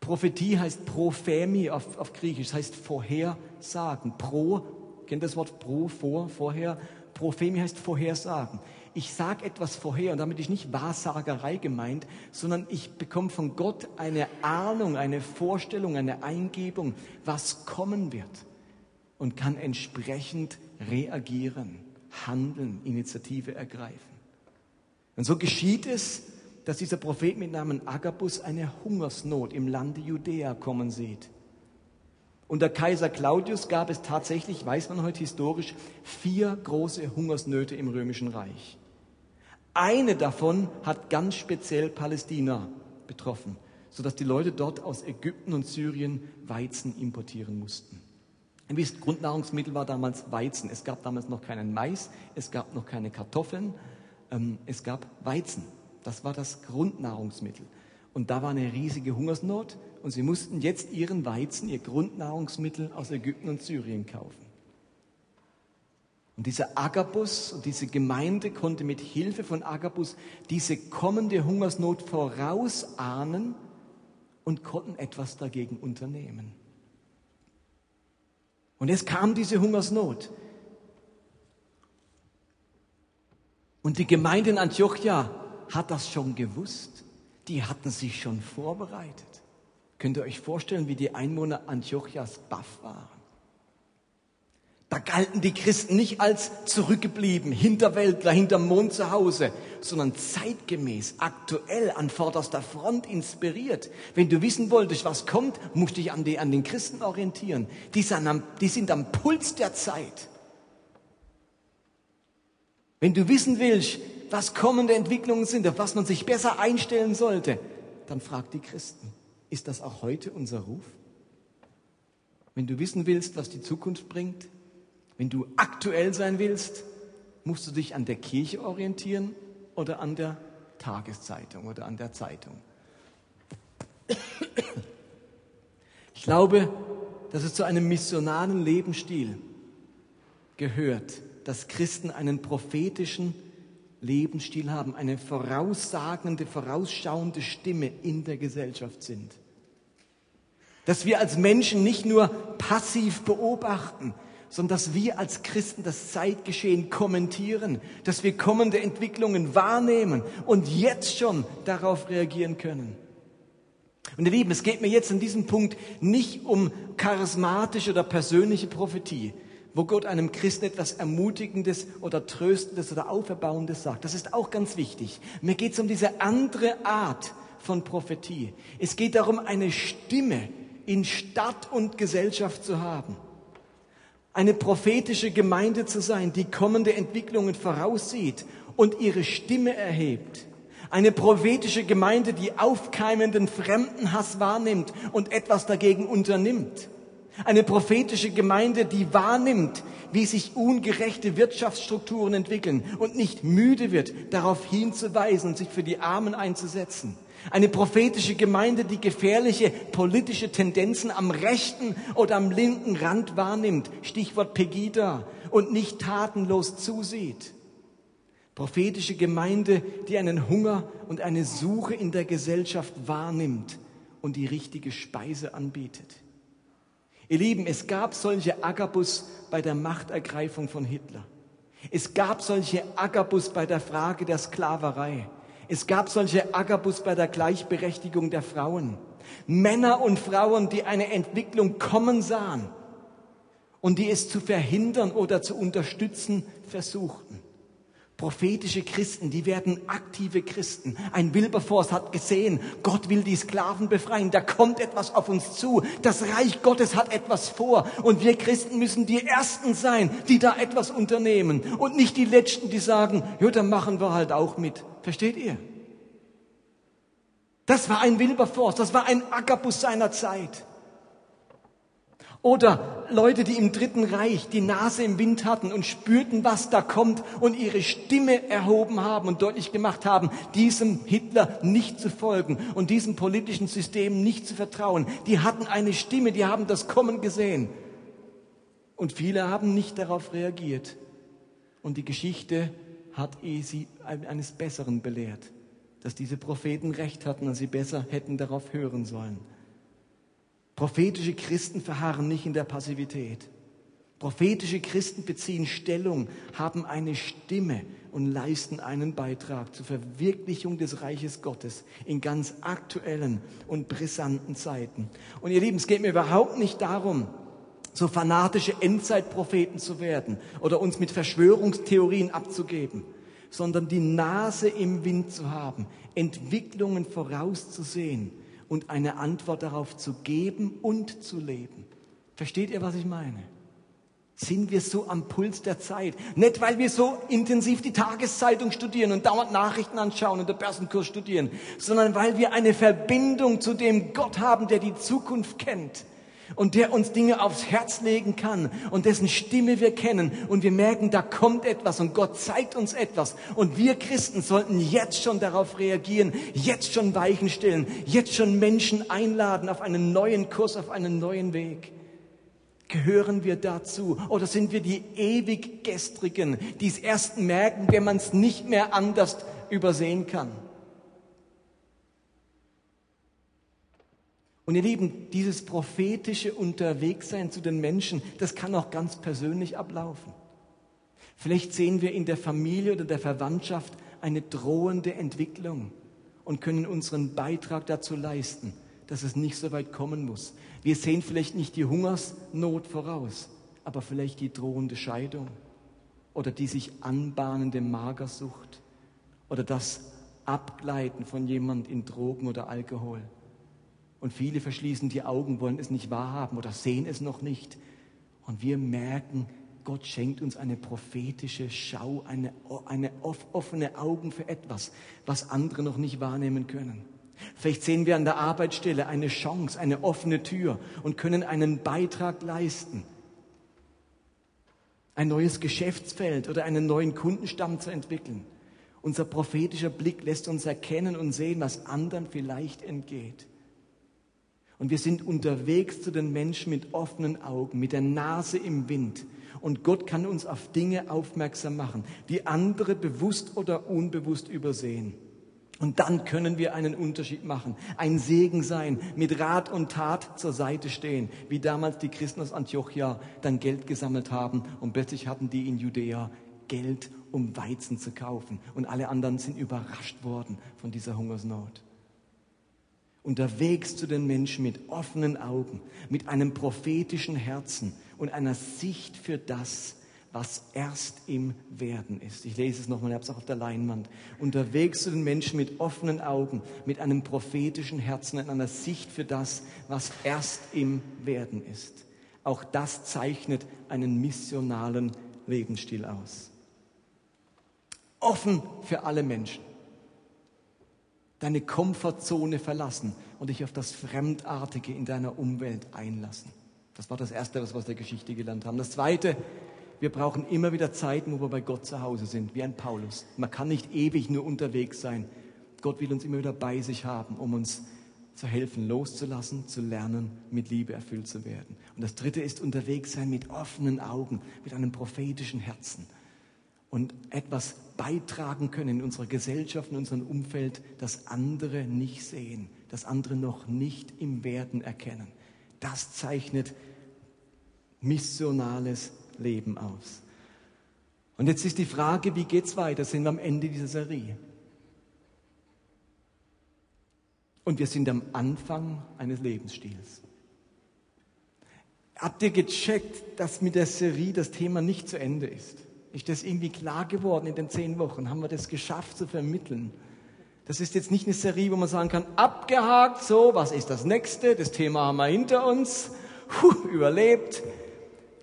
Prophetie heißt Prophemi auf, auf Griechisch, das heißt Vorhersagen, Pro Kennt das Wort pro, vor, vorher? Prophemie heißt Vorhersagen. Ich sage etwas vorher und damit ist nicht Wahrsagerei gemeint, sondern ich bekomme von Gott eine Ahnung, eine Vorstellung, eine Eingebung, was kommen wird und kann entsprechend reagieren, handeln, Initiative ergreifen. Und so geschieht es, dass dieser Prophet mit Namen Agabus eine Hungersnot im Lande Judäa kommen sieht. Unter Kaiser Claudius gab es tatsächlich, weiß man heute historisch, vier große Hungersnöte im Römischen Reich. Eine davon hat ganz speziell Palästina betroffen, sodass die Leute dort aus Ägypten und Syrien Weizen importieren mussten. Ihr wisst, Grundnahrungsmittel war damals Weizen. Es gab damals noch keinen Mais, es gab noch keine Kartoffeln, ähm, es gab Weizen. Das war das Grundnahrungsmittel. Und da war eine riesige Hungersnot und sie mussten jetzt ihren Weizen, ihr Grundnahrungsmittel aus Ägypten und Syrien kaufen. Und dieser Agabus und diese Gemeinde konnte mit Hilfe von Agabus diese kommende Hungersnot vorausahnen und konnten etwas dagegen unternehmen. Und es kam diese Hungersnot. Und die Gemeinde in Antiochia hat das schon gewusst. Die hatten sich schon vorbereitet. Könnt ihr euch vorstellen, wie die Einwohner Antiochias baff waren? Da galten die Christen nicht als zurückgeblieben, Hinterwäldler, hinterm Mond zu Hause, sondern zeitgemäß, aktuell, an vorderster Front inspiriert. Wenn du wissen wolltest, was kommt, musst du dich an, die, an den Christen orientieren. Die sind, am, die sind am Puls der Zeit. Wenn du wissen willst, was kommende Entwicklungen sind, auf was man sich besser einstellen sollte, dann frag die Christen. Ist das auch heute unser Ruf? Wenn du wissen willst, was die Zukunft bringt, wenn du aktuell sein willst, musst du dich an der Kirche orientieren oder an der Tageszeitung oder an der Zeitung. Ich glaube, dass es zu einem missionaren Lebensstil gehört, dass Christen einen prophetischen Lebensstil haben, eine voraussagende, vorausschauende Stimme in der Gesellschaft sind. Dass wir als Menschen nicht nur passiv beobachten, sondern dass wir als Christen das Zeitgeschehen kommentieren, dass wir kommende Entwicklungen wahrnehmen und jetzt schon darauf reagieren können. Und ihr Lieben, es geht mir jetzt an diesem Punkt nicht um charismatische oder persönliche Prophetie, wo Gott einem Christen etwas Ermutigendes oder Tröstendes oder Auferbauendes sagt. Das ist auch ganz wichtig. Mir geht es um diese andere Art von Prophetie. Es geht darum, eine Stimme in Stadt und Gesellschaft zu haben. Eine prophetische Gemeinde zu sein, die kommende Entwicklungen voraussieht und ihre Stimme erhebt. Eine prophetische Gemeinde, die aufkeimenden Fremdenhass wahrnimmt und etwas dagegen unternimmt. Eine prophetische Gemeinde, die wahrnimmt, wie sich ungerechte Wirtschaftsstrukturen entwickeln und nicht müde wird, darauf hinzuweisen und sich für die Armen einzusetzen. Eine prophetische Gemeinde, die gefährliche politische Tendenzen am rechten oder am linken Rand wahrnimmt, Stichwort Pegida, und nicht tatenlos zusieht. Prophetische Gemeinde, die einen Hunger und eine Suche in der Gesellschaft wahrnimmt und die richtige Speise anbietet. Ihr Lieben, es gab solche Agabus bei der Machtergreifung von Hitler. Es gab solche Agabus bei der Frage der Sklaverei. Es gab solche Agabus bei der Gleichberechtigung der Frauen. Männer und Frauen, die eine Entwicklung kommen sahen und die es zu verhindern oder zu unterstützen versuchten. Prophetische Christen, die werden aktive Christen. Ein Wilberforce hat gesehen, Gott will die Sklaven befreien. Da kommt etwas auf uns zu. Das Reich Gottes hat etwas vor. Und wir Christen müssen die Ersten sein, die da etwas unternehmen. Und nicht die Letzten, die sagen, ja, dann machen wir halt auch mit. Versteht ihr? Das war ein Wilberforce, das war ein Agabus seiner Zeit. Oder Leute, die im Dritten Reich die Nase im Wind hatten und spürten, was da kommt und ihre Stimme erhoben haben und deutlich gemacht haben, diesem Hitler nicht zu folgen und diesem politischen System nicht zu vertrauen. Die hatten eine Stimme, die haben das Kommen gesehen. Und viele haben nicht darauf reagiert. Und die Geschichte hat sie eines Besseren belehrt, dass diese Propheten recht hatten und sie besser hätten darauf hören sollen. Prophetische Christen verharren nicht in der Passivität. Prophetische Christen beziehen Stellung, haben eine Stimme und leisten einen Beitrag zur Verwirklichung des Reiches Gottes in ganz aktuellen und brisanten Zeiten. Und ihr Lieben, es geht mir überhaupt nicht darum, so fanatische Endzeitpropheten zu werden oder uns mit Verschwörungstheorien abzugeben, sondern die Nase im Wind zu haben, Entwicklungen vorauszusehen und eine Antwort darauf zu geben und zu leben. Versteht ihr, was ich meine? Sind wir so am Puls der Zeit? Nicht, weil wir so intensiv die Tageszeitung studieren und dauernd Nachrichten anschauen und den Börsenkurs studieren, sondern weil wir eine Verbindung zu dem Gott haben, der die Zukunft kennt und der uns Dinge aufs Herz legen kann und dessen Stimme wir kennen und wir merken, da kommt etwas und Gott zeigt uns etwas und wir Christen sollten jetzt schon darauf reagieren, jetzt schon Weichen stellen, jetzt schon Menschen einladen auf einen neuen Kurs, auf einen neuen Weg. Gehören wir dazu oder sind wir die Ewiggestrigen, die es erst merken, wenn man es nicht mehr anders übersehen kann? Und ihr Lieben, dieses prophetische Unterwegssein zu den Menschen, das kann auch ganz persönlich ablaufen. Vielleicht sehen wir in der Familie oder der Verwandtschaft eine drohende Entwicklung und können unseren Beitrag dazu leisten, dass es nicht so weit kommen muss. Wir sehen vielleicht nicht die Hungersnot voraus, aber vielleicht die drohende Scheidung oder die sich anbahnende Magersucht oder das Abgleiten von jemand in Drogen oder Alkohol. Und viele verschließen die Augen, wollen es nicht wahrhaben oder sehen es noch nicht. Und wir merken, Gott schenkt uns eine prophetische Schau, eine, eine offene Augen für etwas, was andere noch nicht wahrnehmen können. Vielleicht sehen wir an der Arbeitsstelle eine Chance, eine offene Tür und können einen Beitrag leisten, ein neues Geschäftsfeld oder einen neuen Kundenstamm zu entwickeln. Unser prophetischer Blick lässt uns erkennen und sehen, was anderen vielleicht entgeht. Und wir sind unterwegs zu den Menschen mit offenen Augen, mit der Nase im Wind. Und Gott kann uns auf Dinge aufmerksam machen, die andere bewusst oder unbewusst übersehen. Und dann können wir einen Unterschied machen, ein Segen sein, mit Rat und Tat zur Seite stehen, wie damals die Christen aus Antiochia dann Geld gesammelt haben und plötzlich hatten die in Judäa Geld, um Weizen zu kaufen. Und alle anderen sind überrascht worden von dieser Hungersnot. Unterwegs zu den Menschen mit offenen Augen, mit einem prophetischen Herzen und einer Sicht für das, was erst im Werden ist. Ich lese es nochmal, ich habe es auch auf der Leinwand. Unterwegs zu den Menschen mit offenen Augen, mit einem prophetischen Herzen und einer Sicht für das, was erst im Werden ist. Auch das zeichnet einen missionalen Lebensstil aus. Offen für alle Menschen. Deine Komfortzone verlassen und dich auf das Fremdartige in deiner Umwelt einlassen. Das war das Erste, was wir aus der Geschichte gelernt haben. Das Zweite, wir brauchen immer wieder Zeiten, wo wir bei Gott zu Hause sind, wie ein Paulus. Man kann nicht ewig nur unterwegs sein. Gott will uns immer wieder bei sich haben, um uns zu helfen, loszulassen, zu lernen, mit Liebe erfüllt zu werden. Und das Dritte ist unterwegs sein mit offenen Augen, mit einem prophetischen Herzen. Und etwas beitragen können in unserer Gesellschaft, in unserem Umfeld, das andere nicht sehen, das andere noch nicht im Werden erkennen. Das zeichnet missionales Leben aus. Und jetzt ist die Frage, wie geht's weiter? Sind wir am Ende dieser Serie? Und wir sind am Anfang eines Lebensstils. Habt ihr gecheckt, dass mit der Serie das Thema nicht zu Ende ist? Ist das irgendwie klar geworden in den zehn Wochen? Haben wir das geschafft zu vermitteln? Das ist jetzt nicht eine Serie, wo man sagen kann, abgehakt, so, was ist das Nächste? Das Thema haben wir hinter uns, Puh, überlebt.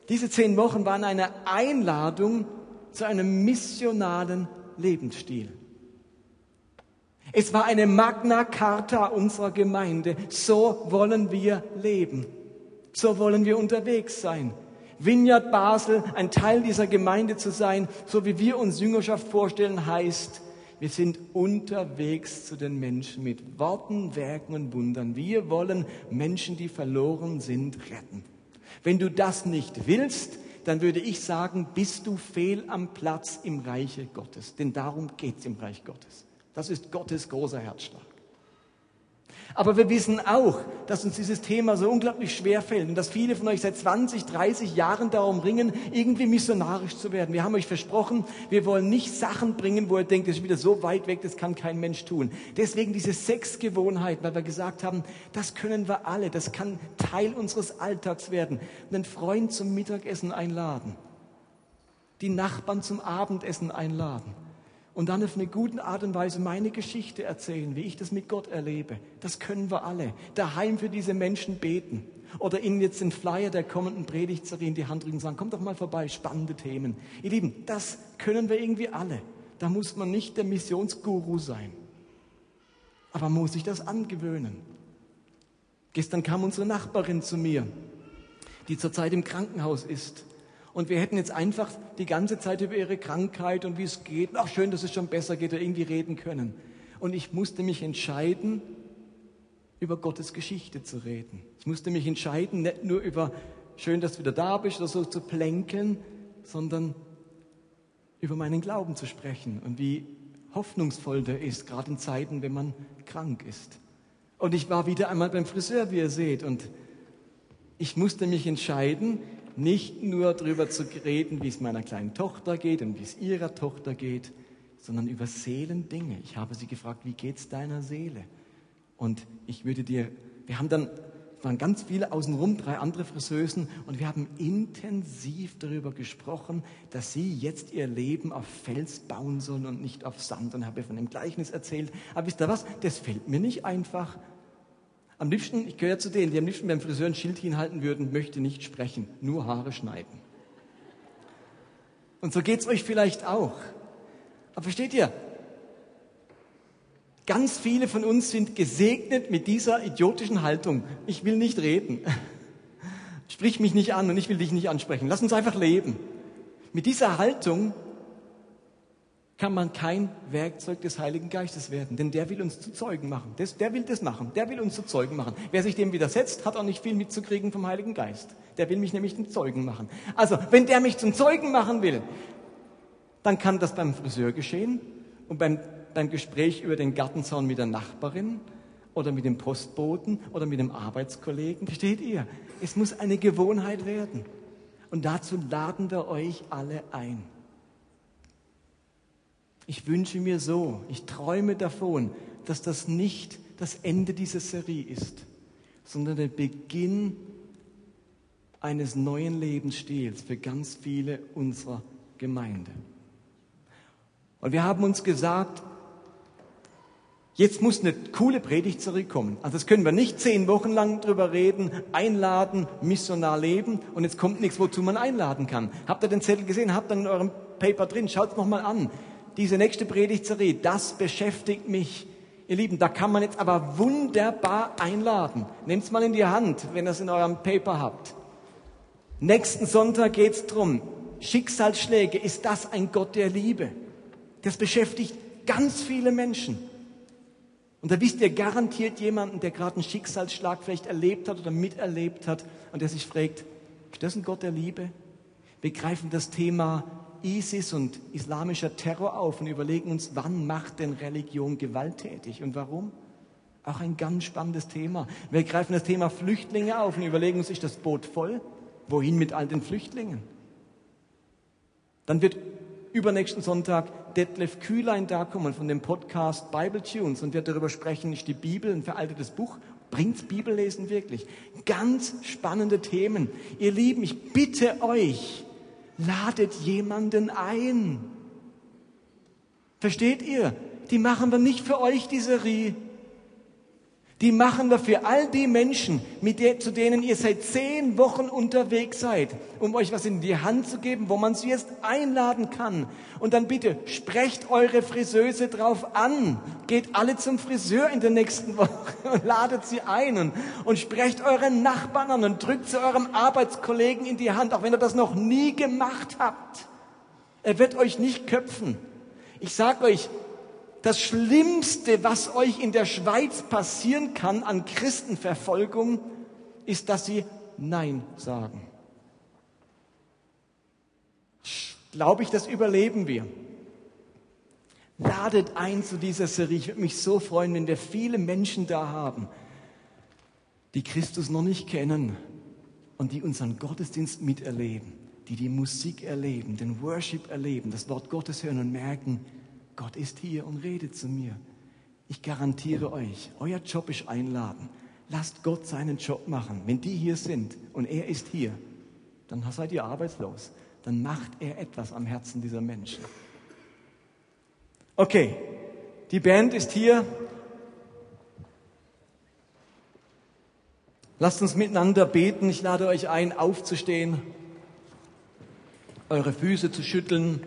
Diese zehn Wochen waren eine Einladung zu einem missionalen Lebensstil. Es war eine Magna Carta unserer Gemeinde. So wollen wir leben. So wollen wir unterwegs sein. Vineyard Basel, ein Teil dieser Gemeinde zu sein, so wie wir uns Jüngerschaft vorstellen, heißt, wir sind unterwegs zu den Menschen mit Worten, Werken und Wundern. Wir wollen Menschen, die verloren sind, retten. Wenn du das nicht willst, dann würde ich sagen, bist du fehl am Platz im Reiche Gottes. Denn darum geht es im Reich Gottes. Das ist Gottes großer Herzschlag. Aber wir wissen auch, dass uns dieses Thema so unglaublich schwer fällt und dass viele von euch seit zwanzig, dreißig Jahren darum ringen, irgendwie missionarisch zu werden. Wir haben euch versprochen, wir wollen nicht Sachen bringen, wo ihr denkt, das ist wieder so weit weg, das kann kein Mensch tun. Deswegen diese sechs Gewohnheiten, weil wir gesagt haben, das können wir alle, das kann Teil unseres Alltags werden. Einen Freund zum Mittagessen einladen, die Nachbarn zum Abendessen einladen. Und dann auf eine gute Art und Weise meine Geschichte erzählen, wie ich das mit Gott erlebe. Das können wir alle. Daheim für diese Menschen beten. Oder ihnen jetzt den Flyer der kommenden Predigtserie in die Hand drücken und sagen, kommt doch mal vorbei, spannende Themen. Ihr Lieben, das können wir irgendwie alle. Da muss man nicht der Missionsguru sein. Aber man muss sich das angewöhnen. Gestern kam unsere Nachbarin zu mir die zurzeit im Krankenhaus ist. Und wir hätten jetzt einfach die ganze Zeit über ihre Krankheit und wie es geht, ach schön, dass es schon besser geht, oder irgendwie reden können. Und ich musste mich entscheiden, über Gottes Geschichte zu reden. Ich musste mich entscheiden, nicht nur über schön, dass du wieder da bist oder so zu plänkeln, sondern über meinen Glauben zu sprechen und wie hoffnungsvoll der ist, gerade in Zeiten, wenn man krank ist. Und ich war wieder einmal beim Friseur, wie ihr seht, und ich musste mich entscheiden, nicht nur darüber zu reden, wie es meiner kleinen Tochter geht und wie es ihrer Tochter geht, sondern über Seelendinge. Ich habe sie gefragt, wie geht's deiner Seele? Und ich würde dir, wir haben dann, waren ganz viele außenrum, drei andere Friseusen, und wir haben intensiv darüber gesprochen, dass sie jetzt ihr Leben auf Fels bauen sollen und nicht auf Sand. Und habe von dem Gleichnis erzählt. Aber wisst ihr was? Das fällt mir nicht einfach. Am liebsten, ich gehöre zu denen, die am liebsten beim Friseur ein Schild hinhalten würden, möchte nicht sprechen, nur Haare schneiden. Und so geht's euch vielleicht auch. Aber versteht ihr? Ganz viele von uns sind gesegnet mit dieser idiotischen Haltung. Ich will nicht reden. Sprich mich nicht an und ich will dich nicht ansprechen. Lass uns einfach leben. Mit dieser Haltung kann man kein Werkzeug des Heiligen Geistes werden, denn der will uns zu Zeugen machen. Das, der will das machen. Der will uns zu Zeugen machen. Wer sich dem widersetzt, hat auch nicht viel mitzukriegen vom Heiligen Geist. Der will mich nämlich zum Zeugen machen. Also, wenn der mich zum Zeugen machen will, dann kann das beim Friseur geschehen und beim beim Gespräch über den Gartenzaun mit der Nachbarin oder mit dem Postboten oder mit dem Arbeitskollegen. Versteht ihr? Es muss eine Gewohnheit werden. Und dazu laden wir euch alle ein. Ich wünsche mir so, ich träume davon, dass das nicht das Ende dieser Serie ist, sondern der Beginn eines neuen Lebensstils für ganz viele unserer Gemeinde. Und wir haben uns gesagt, jetzt muss eine coole Predigt zurückkommen. Also das können wir nicht zehn Wochen lang drüber reden, einladen, missionar leben und jetzt kommt nichts, wozu man einladen kann. Habt ihr den Zettel gesehen? Habt ihr in eurem Paper drin? Schaut es nochmal an. Diese nächste Predigtserie, das beschäftigt mich. Ihr Lieben, da kann man jetzt aber wunderbar einladen. Nehmt es mal in die Hand, wenn ihr es in eurem Paper habt. Nächsten Sonntag geht es darum, Schicksalsschläge, ist das ein Gott der Liebe? Das beschäftigt ganz viele Menschen. Und da wisst ihr garantiert jemanden, der gerade einen Schicksalsschlag vielleicht erlebt hat oder miterlebt hat und der sich fragt, ist das ein Gott der Liebe? Wir greifen das Thema ISIS und islamischer Terror auf und überlegen uns, wann macht denn Religion gewalttätig und warum? Auch ein ganz spannendes Thema. Wir greifen das Thema Flüchtlinge auf und überlegen uns, ist das Boot voll? Wohin mit all den Flüchtlingen? Dann wird übernächsten Sonntag Detlef Kühlein da kommen von dem Podcast Bible Tunes und wird darüber sprechen, ist die Bibel ein veraltetes Buch? Bringt's Bibellesen wirklich? Ganz spannende Themen. Ihr Lieben, ich bitte euch, ladet jemanden ein. Versteht ihr? Die machen wir nicht für euch, die Serie. Die machen wir für all die Menschen, mit der, zu denen ihr seit zehn Wochen unterwegs seid, um euch was in die Hand zu geben, wo man sie jetzt einladen kann. Und dann bitte, sprecht eure Friseuse drauf an. Geht alle zum Friseur in der nächsten Woche und ladet sie ein. Und, und sprecht euren Nachbarn an und drückt zu eurem Arbeitskollegen in die Hand, auch wenn ihr das noch nie gemacht habt. Er wird euch nicht köpfen. Ich sag euch, das Schlimmste, was euch in der Schweiz passieren kann an Christenverfolgung, ist, dass sie Nein sagen. Glaube ich, das überleben wir. Ladet ein zu dieser Serie. Ich würde mich so freuen, wenn wir viele Menschen da haben, die Christus noch nicht kennen und die unseren Gottesdienst miterleben, die die Musik erleben, den Worship erleben, das Wort Gottes hören und merken, Gott ist hier und redet zu mir. Ich garantiere euch, euer Job ist einladen. Lasst Gott seinen Job machen. Wenn die hier sind und er ist hier, dann seid ihr arbeitslos. Dann macht er etwas am Herzen dieser Menschen. Okay, die Band ist hier. Lasst uns miteinander beten. Ich lade euch ein, aufzustehen, eure Füße zu schütteln.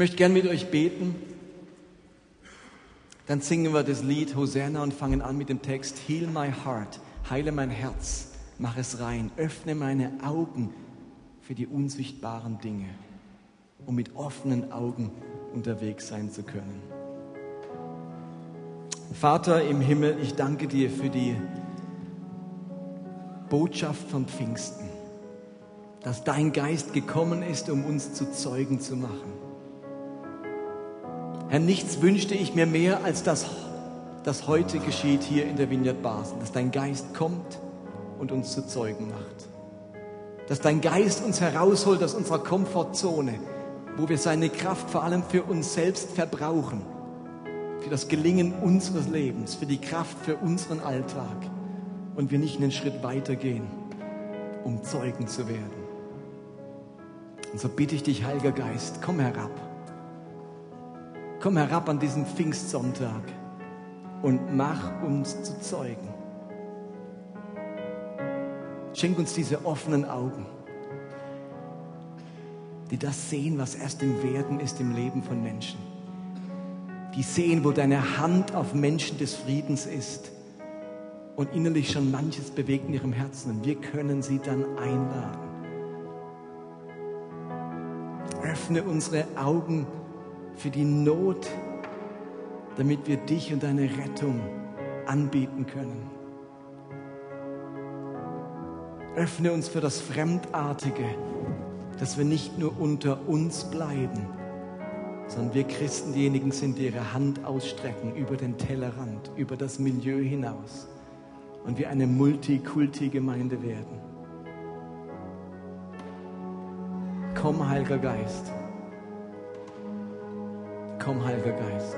möchte gern mit euch beten. Dann singen wir das Lied Hosanna und fangen an mit dem Text Heal my heart, heile mein Herz, mach es rein, öffne meine Augen für die unsichtbaren Dinge, um mit offenen Augen unterwegs sein zu können. Vater im Himmel, ich danke dir für die Botschaft von Pfingsten, dass dein Geist gekommen ist, um uns zu Zeugen zu machen. Herr, nichts wünschte ich mir mehr, als dass das heute geschieht hier in der Vineyard Basel, dass dein Geist kommt und uns zu Zeugen macht. Dass dein Geist uns herausholt aus unserer Komfortzone, wo wir seine Kraft vor allem für uns selbst verbrauchen, für das Gelingen unseres Lebens, für die Kraft für unseren Alltag und wir nicht einen Schritt weitergehen, um Zeugen zu werden. Und so bitte ich dich, Heiliger Geist, komm herab. Komm herab an diesem Pfingstsonntag und mach uns zu Zeugen. Schenk uns diese offenen Augen, die das sehen, was erst im Werden ist im Leben von Menschen. Die sehen, wo deine Hand auf Menschen des Friedens ist und innerlich schon manches bewegt in ihrem Herzen. Und wir können sie dann einladen. Öffne unsere Augen für die Not, damit wir dich und deine Rettung anbieten können. Öffne uns für das Fremdartige, dass wir nicht nur unter uns bleiben, sondern wir Christen diejenigen sind, die ihre Hand ausstrecken über den Tellerrand, über das Milieu hinaus und wir eine Multikulti-Gemeinde werden. Komm, Heiliger Geist. Komm, Heiliger Geist.